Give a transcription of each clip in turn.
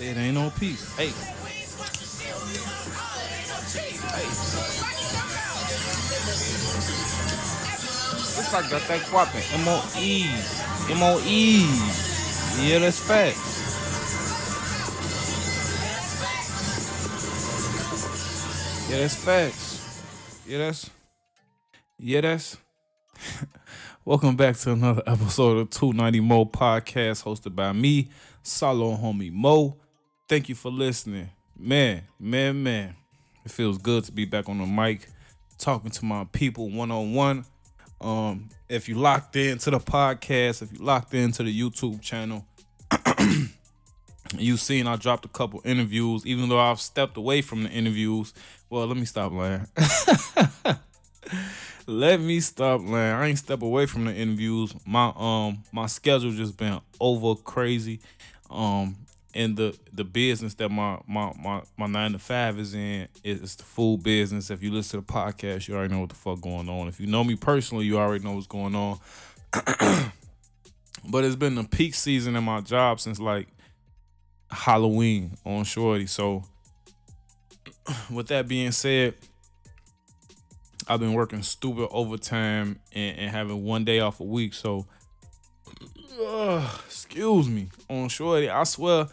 It ain't no peace. Hey. It's like that thing whopping. M-O-E. Yeah, that's facts. Yeah, that's facts. Yeah, that's. Welcome back to another episode of 290 Mo Podcast, hosted by me, Solo Homie Mo. Thank you for listening. Man. It feels good to be back on the mic, talking to my people one-on-one. If you locked into the podcast, if you locked into the YouTube channel, you've seen I dropped a couple interviews, even though I've stepped away from the interviews. Well, let me stop lying. I ain't step away from the interviews. My schedule just been over crazy. And the business that my 9 to 5 is in is the food business. If you listen to the podcast, you already know what the fuck going on. If you know me personally, you already know what's going on. But it's been the peak season in my job since like Halloween on shorty. So with that being said, I've been working stupid overtime and having one day off a week. So excuse me on shorty, I swear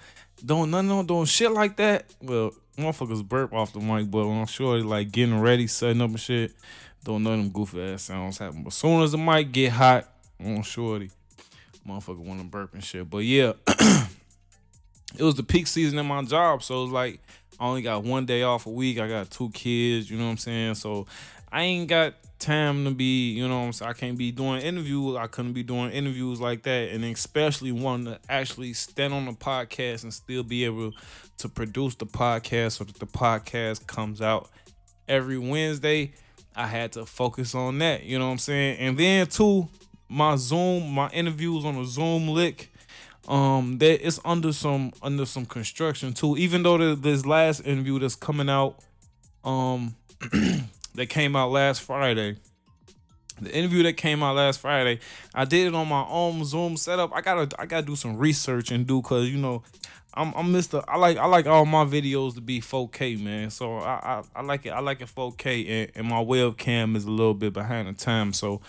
don't shit like that. Well, motherfuckers burp off the mic, but on shorty, like getting ready, setting up and shit, don't none of them goofy ass sounds happen. But as soon as the mic get hot on shorty, motherfucker want to burp and shit. But yeah, it was the peak season in my job, so it's like I only got one day off a week. I got 2 kids, you know what I'm saying? So I ain't got time to be, you know what I'm saying? I can't be doing interviews. I couldn't be doing interviews like that. And especially wanting to actually stand on the podcast and still be able to produce the podcast so that the podcast comes out every Wednesday. I had to focus on that, you know what I'm saying? And then too, my interviews on a Zoom lick. That it's under some construction too. Even though this last interview that's coming out, that came out last Friday. The interview that came out last Friday, I did it on my own Zoom setup. I gotta do some research and do, cause you know, I like all my videos to be 4K, man. So I like it 4K, and my webcam is a little bit behind the time. So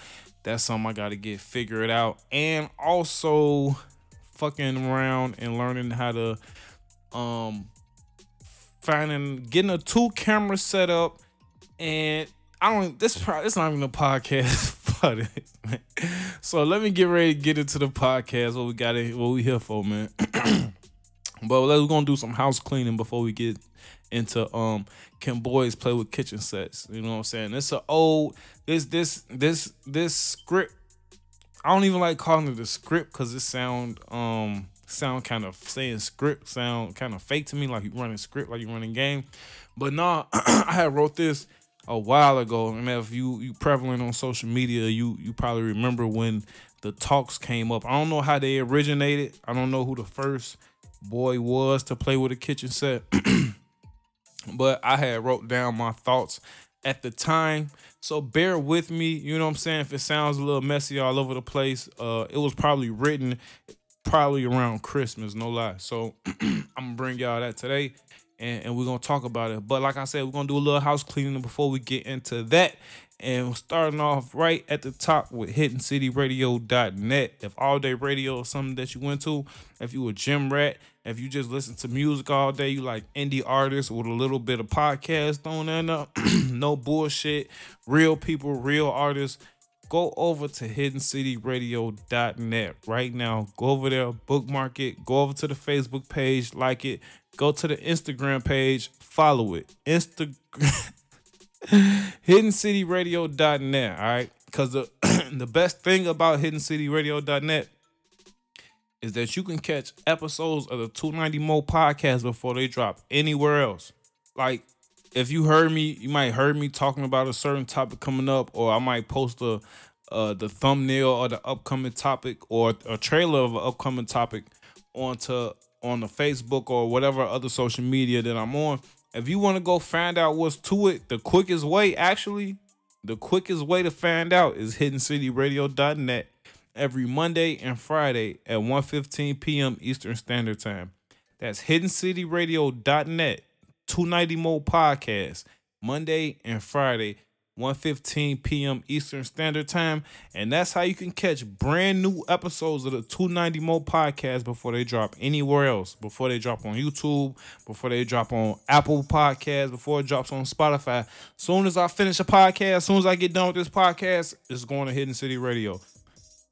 that's something I gotta get figured out, and also fucking around and learning how to getting a 2-camera setup. And it's not even a podcast for this, man. So let me get ready to get into the podcast, what we here for, man. But we're gonna do some house cleaning before we get into can boys play with kitchen sets, you know what I'm saying? It's an old this script. I don't even like calling it a script because it sound kind of fake to me, like you running script, like you running game. But nah, I had wrote this a while ago, and if you prevalent on social media, you probably remember when the talks came up. I don't know how they originated. I don't know who the first boy was to play with a kitchen set. But I had wrote down my thoughts at the time, so bear with me, you know what I'm saying, if it sounds a little messy all over the place. It was probably written around Christmas, no lie. So I'm gonna bring y'all that today, and we're gonna talk about it. But like I said, we're gonna do a little house cleaning before we get into that, and we're starting off right at the top with HiddenCityRadio.net. If all day radio is something that you into, if you a gym rat, if you just listen to music all day, you like indie artists with a little bit of podcast thrown in there, no bullshit, real people, real artists, go over to HiddenCityRadio.net right now. Go over there, bookmark it, go over to the Facebook page, like it, go to the Instagram page, follow it. HiddenCityRadio.net, all right? Because the best thing about HiddenCityRadio.net is that you can catch episodes of the 290 Mo Podcast before they drop anywhere else. Like, if you heard me, you might heard me talking about a certain topic coming up, or I might post the thumbnail or the upcoming topic or a trailer of an upcoming topic on the Facebook or whatever other social media that I'm on. If you want to go find out what's to it, the quickest way to find out is HiddenCityRadio.net. Every Monday and Friday at 1:15 p.m. Eastern Standard Time. That's HiddenCityRadio.net, 290 Mo Podcast, Monday and Friday, 1:15 p.m. Eastern Standard Time. And that's how you can catch brand new episodes of the 290 Mo Podcast before they drop anywhere else, before they drop on YouTube, before they drop on Apple Podcasts, before it drops on Spotify. Soon as I finish a podcast, soon as I get done with this podcast, it's going to Hidden City Radio.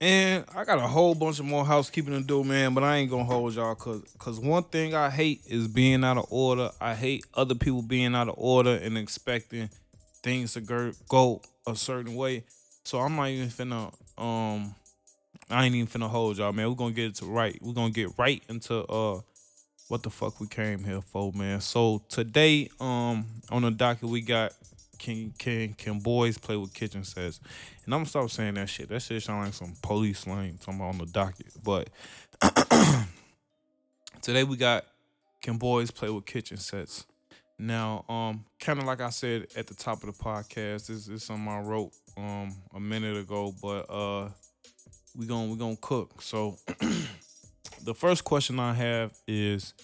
And I got a whole bunch of more housekeeping to do, man, but I ain't going to hold y'all because one thing I hate is being out of order. I hate other people being out of order and expecting things to go a certain way. So I'm not even finna, I ain't even finna hold y'all, man. We're gonna get it to right. We're gonna get right into what the fuck we came here for, man. So today, on the docket we got can boys play with kitchen sets? And I'm gonna stop saying that shit. That shit sound like some police slang talking about on the docket. But today we got can boys play with kitchen sets? Now, kind of like I said at the top of the podcast, this is something I wrote a minute ago, but we gonna cook. So the first question I have is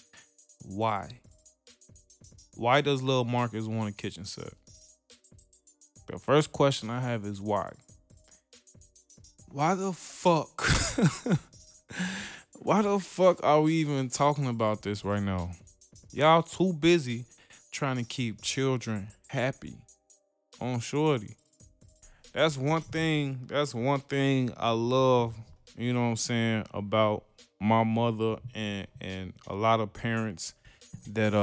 why? Why does Lil Marcus want a kitchen set? The first question I have is why? Why the fuck? Why the fuck are we even talking about this right now? Y'all too busy trying to keep children happy on shorty. That's one thing I love, you know what I'm saying, about my mother and a lot of parents that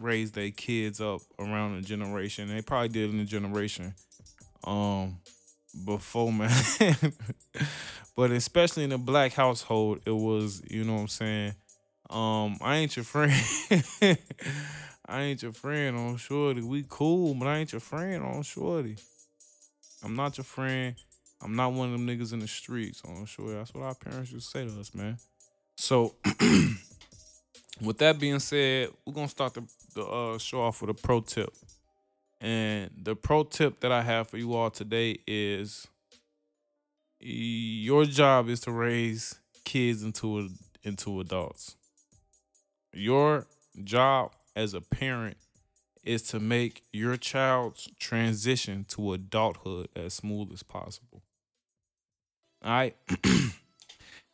raise their kids up around a generation. They probably did in a generation before, man. But especially in a black household, it was, you know what I'm saying, I ain't your friend. I ain't your friend on shorty. We cool, but I ain't your friend on shorty. I'm not your friend. I'm not one of them niggas in the streets on shorty. That's what our parents used to say to us, man. So, with that being said, we're going to start the show off with a pro tip. And the pro tip that I have for you all today is your job is to raise kids into adults. Your job as a parent is to make your child's transition to adulthood as smooth as possible. All right?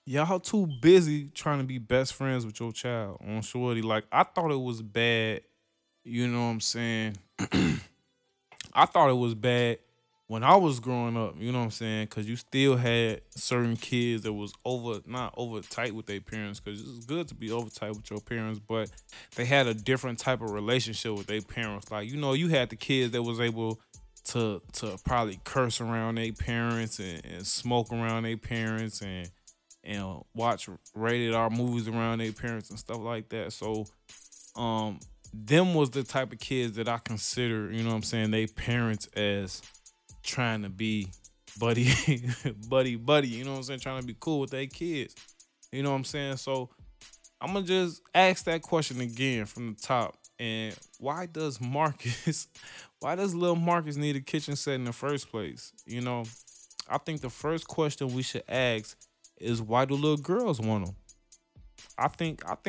Y'all too busy trying to be best friends with your child on shorty. Like, I thought it was bad, you know what I'm saying? I thought it was bad when I was growing up, you know what I'm saying? Because you still had certain kids that was not over tight with their parents, because it's good to be over tight with your parents, but they had a different type of relationship with their parents. Like, you know, you had the kids that was able to probably curse around their parents and smoke around their parents and watch rated R movies around their parents and stuff like that. So, them was the type of kids that I consider, you know what I'm saying, their parents as trying to be buddy, you know what I'm saying, trying to be cool with their kids, you know what I'm saying. So I'm gonna just ask that question again from the top. And why does Lil Marcus need a kitchen set in the first place? You know, I think the first question we should ask is why do little girls want them? I think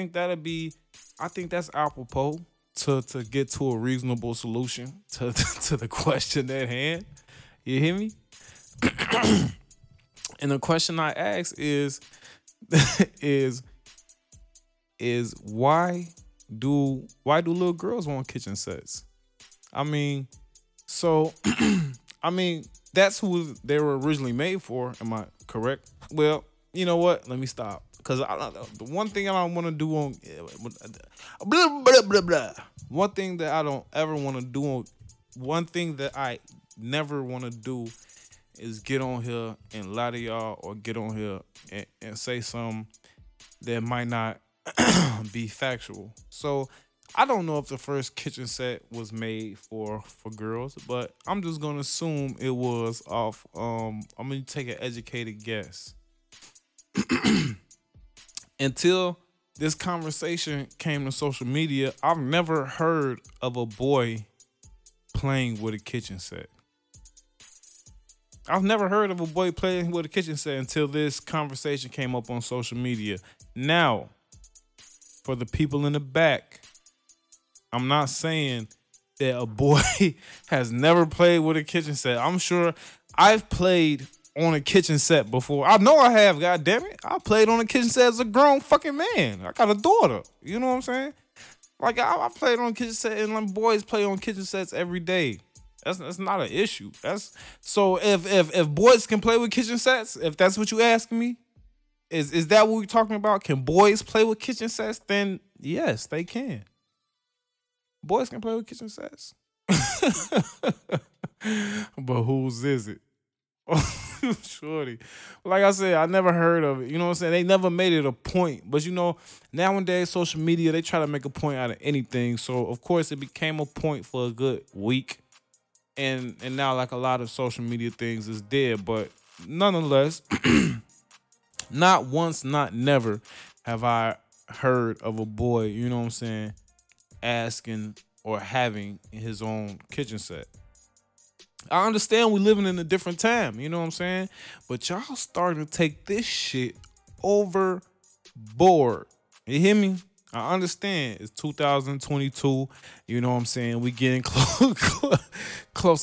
that's apropos to get to a reasonable solution to the question at hand. You hear me? And the question I ask is why do little girls want kitchen sets? I mean, so I mean, that's who they were originally made for. Am I correct? Well, you know what? Let me stop, because the one thing I don't want to do on one thing that I don't ever want to do on one thing that I never want to do is get on here and lie to y'all, or get on here and say something that might not be factual. So I don't know if the first kitchen set was made for girls, but I'm just gonna assume it was off. I'm gonna take an educated guess. Until this conversation came to social media, I've never heard of a boy playing with a kitchen set. I've never heard of a boy playing with a kitchen set until this conversation came up on social media. Now, for the people in the back. I'm not saying that a boy has never played with a kitchen set. I'm sure I've played on a kitchen set before. I know I have, God damn it. I played on a kitchen set as a grown fucking man. I got a daughter. You know what I'm saying? Like, I played on kitchen set, and like, boys play on kitchen sets every day. That's not an issue. That's so if boys can play with kitchen sets, if that's what you asking me, is that what we're talking about? Can boys play with kitchen sets? Then yes, they can. Boys can play with kitchen sets. But whose is it? Oh, shorty. Like I said, I never heard of it. You know what I'm saying? They never made it a point. But you know, nowadays, social media, they try to make a point out of anything. So, of course, it became a point for a good week. And now, like, a lot of social media things is dead. But nonetheless, not once, not never have I heard of a boy, you know what I'm saying, asking or having his own kitchen set. I understand we're living in a different time, you know what I'm saying? But y'all starting to take this shit overboard. You hear me? I understand. It's 2022. You know what I'm saying? We getting closer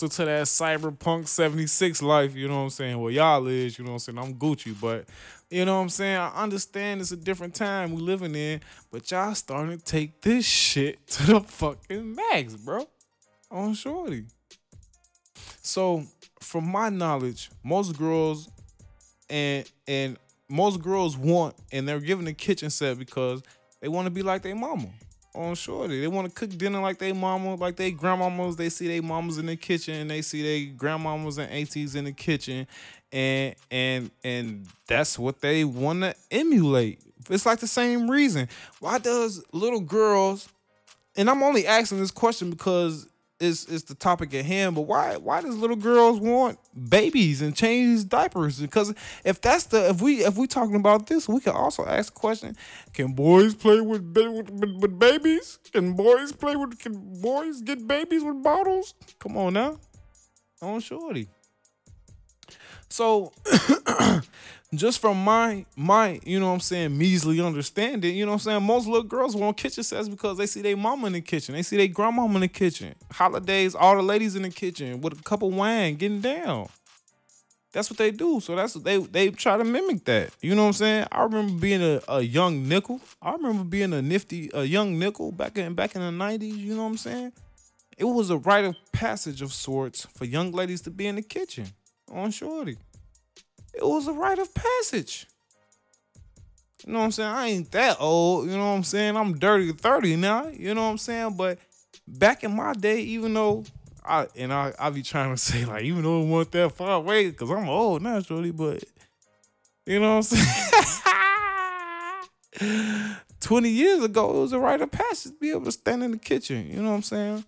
to that cyberpunk 76 life, you know what I'm saying? Well, y'all is, you know what I'm saying? I'm Gucci, but you know what I'm saying? I understand it's a different time we living in, but y'all starting to take this shit to the fucking max, bro. On shorty. So, from my knowledge, most girls want, and they're given a kitchen set because they want to be like their mama. On shorty, they want to cook dinner like their mama, like their grandmamas. They see their mamas in the kitchen, and they see their grandmamas and aunties in the kitchen, and that's what they want to emulate. It's like the same reason why does little girls, and I'm only asking this question because It's the topic at hand, but why does little girls want babies and change diapers? Because if we talking about this, we can also ask the question: can boys play with babies? Can boys get babies with bottles? Come on now, on shorty. So, just from my, you know what I'm saying, measly understanding, you know what I'm saying, most little girls want kitchen sets because they see their mama in the kitchen. They see their grandmama in the kitchen. Holidays, all the ladies in the kitchen with a cup of wine getting down. That's what they do. So that's what they try to mimic that. You know what I'm saying? I remember being a young nickel. I remember being a young nickel back in the 90s, you know what I'm saying? It was a rite of passage of sorts for young ladies to be in the kitchen. On shorty. It was a rite of passage. You know what I'm saying? I ain't that old. You know what I'm saying? I'm dirty 30 now. You know what I'm saying? But back in my day, even though I be trying to say, like, even though it wasn't that far away, because I'm old now, shorty, but you know what I'm saying? 20 years ago, it was a rite of passage to be able to stand in the kitchen. You know what I'm saying?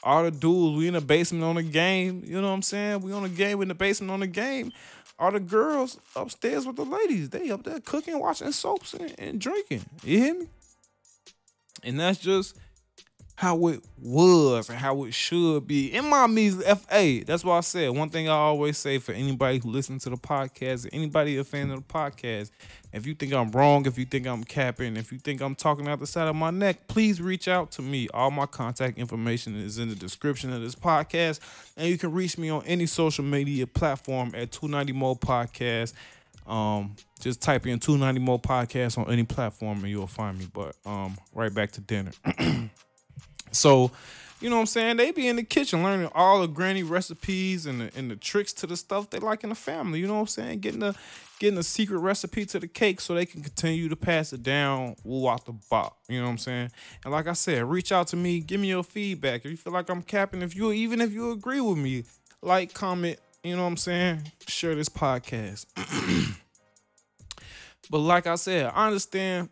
All the dudes, we in the basement on the game. You know what I'm saying? We on the game, we in the basement on the game. All the girls upstairs with the ladies. They up there cooking, watching soaps, and drinking. You hear me? And that's just how it was and how it should be. In my measly FA, that's why I said one thing I always say for anybody who listens to the podcast, or anybody a fan of the podcast, if you think I'm wrong, if you think I'm capping, if you think I'm talking out the side of my neck, please reach out to me. All my contact information is in the description of this podcast, and you can reach me on any social media platform at 290 Mo Podcast. Just type in 290 Mo Podcast on any platform and you'll find me. But right back to dinner. So, you know what I'm saying? They be in the kitchen learning all the granny recipes and the tricks to the stuff they like in the family. You know what I'm saying? Getting a secret recipe to the cake so they can continue to pass it down out the bop. You know what I'm saying? And like I said, reach out to me. Give me your feedback. If you feel like I'm capping, if you agree with me, like, comment, you know what I'm saying? Share this podcast. But like I said, I understand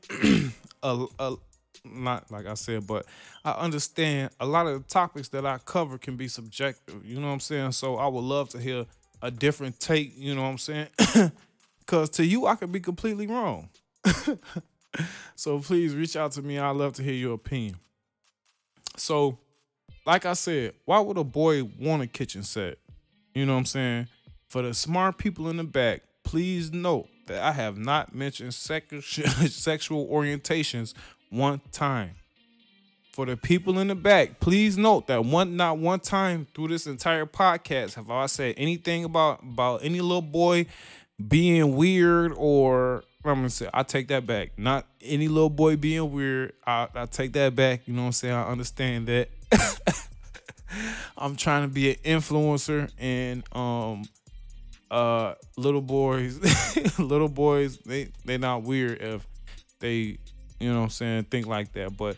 not like I said, but I understand a lot of the topics that I cover can be subjective, you know what I'm saying? So I would love to hear a different take, you know what I'm saying? Because to you, I could be completely wrong. So please reach out to me. I'd love to hear your opinion. So, like I said, why would a boy want a kitchen set? You know what I'm saying? For the smart people in the back, please note that I have not mentioned sexual orientations one time. For the people in the back, please note that not one time through this entire podcast have I said anything about any little boy being weird or... I'm gonna say I take that back. Not any little boy being weird. I take that back. You know what I'm saying? I understand that. I'm trying to be an influencer and little boys they not weird if they, you know what I'm saying, think like that. But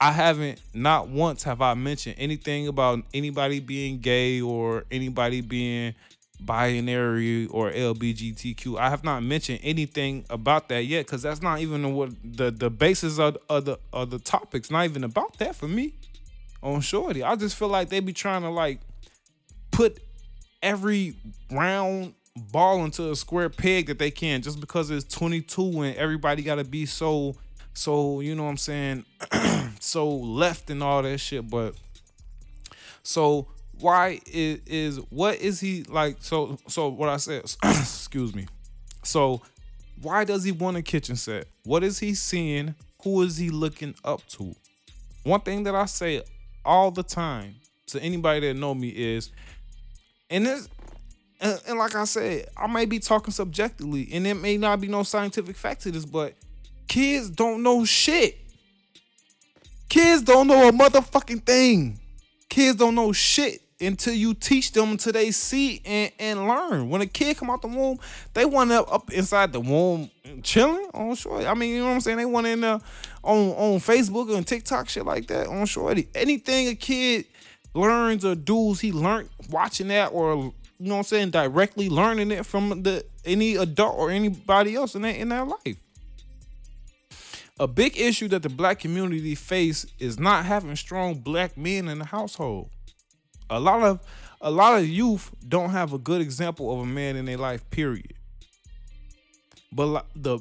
I haven't, not once have I mentioned anything about anybody being gay or anybody being binary or LGBTQ. I have not mentioned anything about that yet, because that's not even what the basis of the topics. Not even about that for me on shorty. I just feel like they be trying to like put every round ball into a square peg that they can, just because it's 22 and everybody gotta be so you know what I'm saying so left and all that shit. But so why is what is he like? So what I said, excuse me. So why does he want a kitchen set? What is he seeing? Who is he looking up to? One thing that I say all the time to anybody that know me is, and like I said, I may be talking subjectively and it may not be no scientific fact to this, but kids don't know shit. Kids don't know a motherfucking thing. Kids don't know shit until you teach them, until they see and learn. When a kid come out the womb, they want up inside the womb chilling on shorty. I mean, you know what I'm saying? They want in there on Facebook and TikTok, shit like that on shorty. Anything a kid learns or does, he learned watching that, or you know what I'm saying, directly learning it from any adult or anybody else in their life. A big issue that the black community face is not having strong black men in the household. A lot of youth don't have a good example of a man in their life, period. But the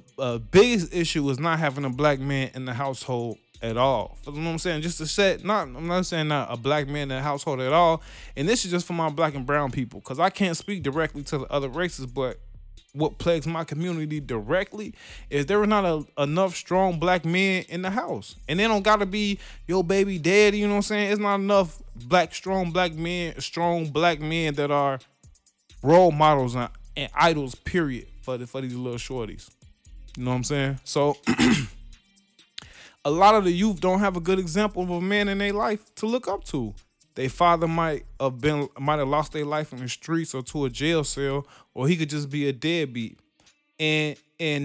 biggest issue is not having a black man in the household at all. You know what I'm saying? Just to say, I'm not saying not a black man in the household at all. And this is just for my black and brown people, because I can't speak directly to the other races, but what plagues my community directly is there are not enough strong black men in the house. And they don't gotta be your baby daddy, you know what I'm saying? It's not enough strong black men that are role models and idols, period, for these little shorties. You know what I'm saying? So a lot of the youth don't have a good example of a man in their life to look up to. Their father might have lost their life in the streets or to a jail cell, or he could just be a deadbeat and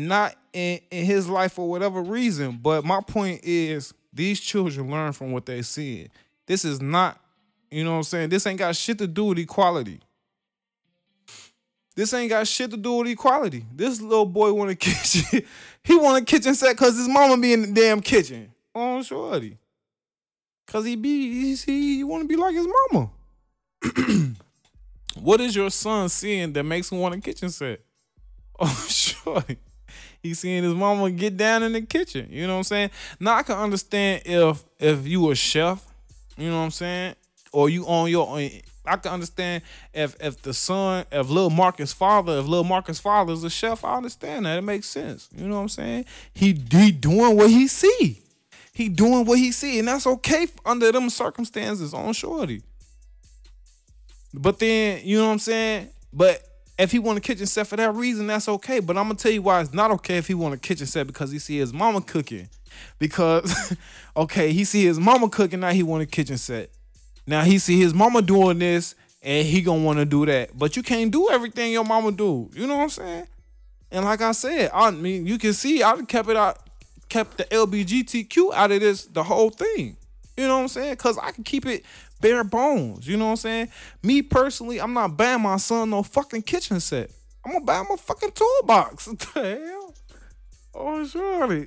not in his life for whatever reason. But my point is, these children learn from what they see. This is not, you know what I'm saying, this ain't got shit to do with equality. This ain't got shit to do with equality. This little boy want a kitchen. He want a kitchen set because his mama be in the damn kitchen. Oh, shorty. Cause he want to be like his mama. What is your son seeing that makes him want a kitchen set? Oh, sure. He's seeing his mama get down in the kitchen. You know what I'm saying? Now I can understand if you a chef, you know what I'm saying, or you on your own. I can understand if Lil Marcus' father is a chef. I understand that. It makes sense. You know what I'm saying? He doing what he see. He doing what he see, and that's okay under them circumstances on shorty. But then, you know what I'm saying? But if he want a kitchen set for that reason, that's okay. But I'm going to tell you why it's not okay if he want a kitchen set because he see his mama cooking. Because, okay, he see his mama cooking, now he want a kitchen set. Now he see his mama doing this, and he going to want to do that. But you can't do everything your mama do. You know what I'm saying? And like I said, I mean, you can see I kept it out. Kept the LGBTQ out of this, the whole thing. You know what I'm saying? Because I can keep it bare bones. You know what I'm saying? Me personally, I'm not buying my son no fucking kitchen set. I'm going to buy him a fucking toolbox. What the hell? Oh, surely.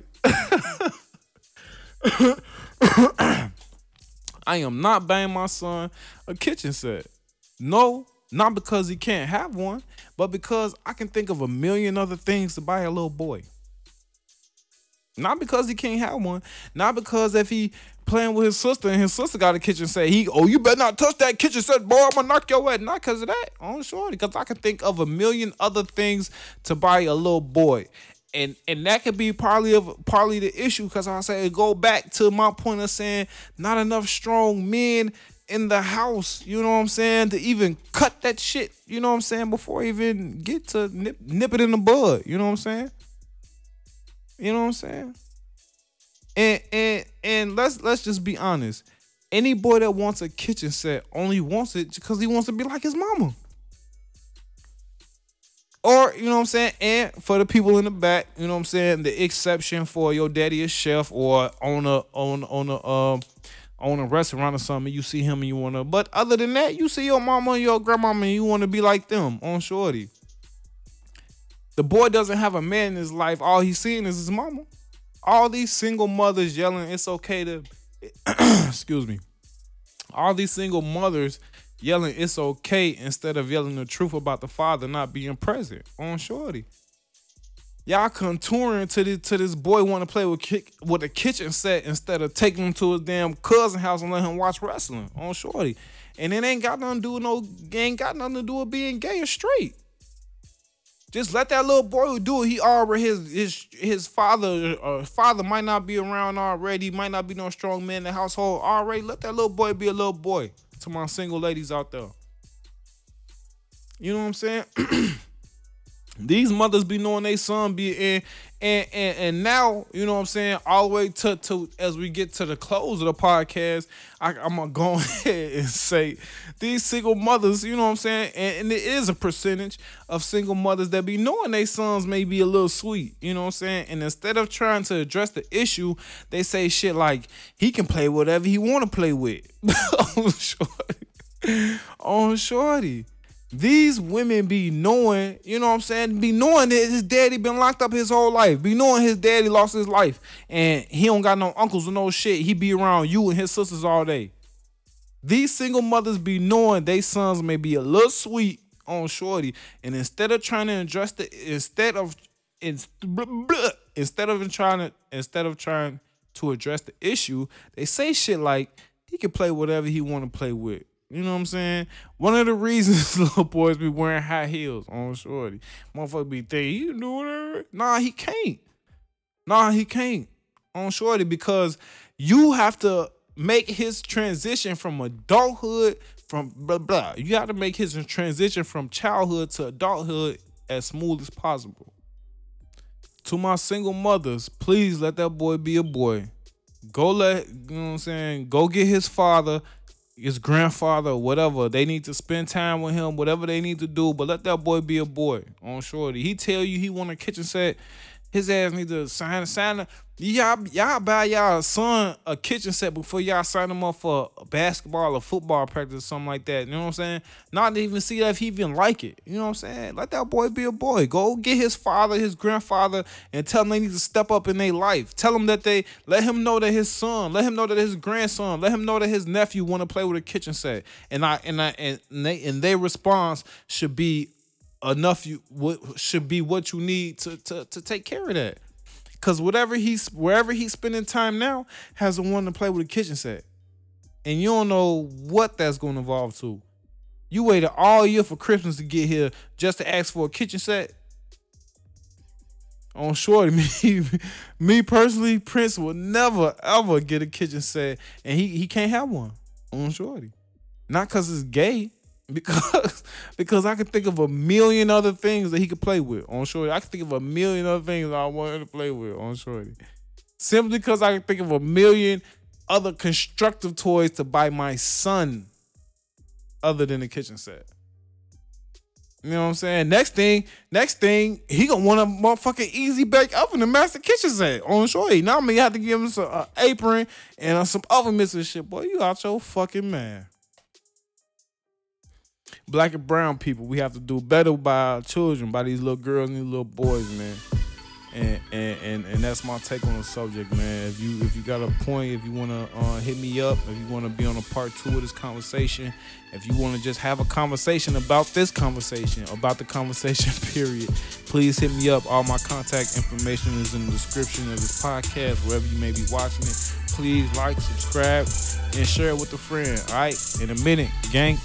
I am not buying my son a kitchen set. No, not because he can't have one, but because I can think of a million other things to buy a little boy. Not because he can't have one. Not because if he playing with his sister and his sister got a kitchen set, you better not touch that kitchen set, boy, I'm going to knock your head. Not because of that. I'm sure. Because I can think of a million other things to buy a little boy. And that could be partly the issue, because I say it go back to my point of saying not enough strong men in the house, you know what I'm saying, to even cut that shit, you know what I'm saying, before I even get to nip it in the bud, you know what I'm saying? You know what I'm saying? And let's just be honest. Any boy that wants a kitchen set only wants it because he wants to be like his mama. Or, you know what I'm saying, and for the people in the back, you know what I'm saying, the exception for your daddy is chef or on a restaurant or something, you see him and you want to. But other than that, you see your mama and your grandmama and you want to be like them on shorty. The boy doesn't have a man in his life. All he's seeing is his mama. All these single mothers yelling, it's okay to, excuse me. All these single mothers yelling, it's okay, instead of yelling the truth about the father not being present on shorty. Y'all contouring to this boy want to play with a kitchen set instead of taking him to his damn cousin house and let him watch wrestling on shorty. And it ain't got nothing to do with being gay or straight. Just let that little boy do it. He already his father or father might not be around already, might not be no strong man in the household already. Let that little boy be a little boy. To my single ladies out there, you know what I'm saying? These mothers be knowing they son be in, and now, you know what I'm saying, all the way to as we get to the close of the podcast, I'm gonna go ahead and say these single mothers, you know what I'm saying, and it is a percentage of single mothers that be knowing they sons may be a little sweet, you know what I'm saying, and instead of trying to address the issue, they say shit like, he can play whatever he want to play with. On shorty. These women be knowing, you know what I'm saying, be knowing that his daddy been locked up his whole life, be knowing his daddy lost his life, and he don't got no uncles or no shit. He be around you and his sisters all day. These single mothers be knowing they sons may be a little sweet on shorty, and instead of trying to address the issue, they say shit like, he can play whatever he want to play with. You know what I'm saying? One of the reasons little boys be wearing high heels on shorty. Motherfucker be thinking, you can do whatever. Nah, he can't. On shorty, because you have to make his transition from adulthood, from blah, blah. You got to make his transition from childhood to adulthood as smooth as possible. To my single mothers, please let that boy be a boy. You know what I'm saying? Go get his father, his grandfather, whatever. They need to spend time with him, whatever they need to do, but let that boy be a boy on shorty. He tell you he want a kitchen set, his ass need to sign. Y'all buy y'all son a kitchen set before y'all sign him up for basketball or football practice or something like that. You know what I'm saying? Not to even see that if he even like it. You know what I'm saying? Let that boy be a boy. Go get his father, his grandfather, and tell them they need to step up in their life. Tell them that they, let him know that his son, let him know that his grandson, let him know that his nephew want to play with a kitchen set. And their response should be enough. Should be what you need to take care of that. Cause wherever he's spending time now has a one to play with a kitchen set, and you don't know what that's going to evolve to. You waited all year for Christmas to get here just to ask for a kitchen set. On shorty, me personally, Prince will never ever get a kitchen set, and he can't have one on shorty. Not cause it's gay, because I could think of a million other things that he could play with on shorty. I could think of a million other things that I wanted to play with on shorty. Simply because I could think of a million other constructive toys to buy my son other than the kitchen set. You know what I'm saying? Next thing, he gonna want a motherfucking easy bake oven and master kitchen set on shorty. Now I'm gonna have to give him some apron and some oven mitts and shit. Boy, you out your fucking man. Black and brown people, we have to do better by our children, by these little girls and these little boys, man. And that's my take on the subject, man. If you got a point, if you want to hit me up, if you want to be on a part two of this conversation, if you want to just have a conversation about this conversation, about the conversation, period, please hit me up. All my contact information is in the description of this podcast, wherever you may be watching it. Please like, subscribe, and share it with a friend, all right? In a minute, gang.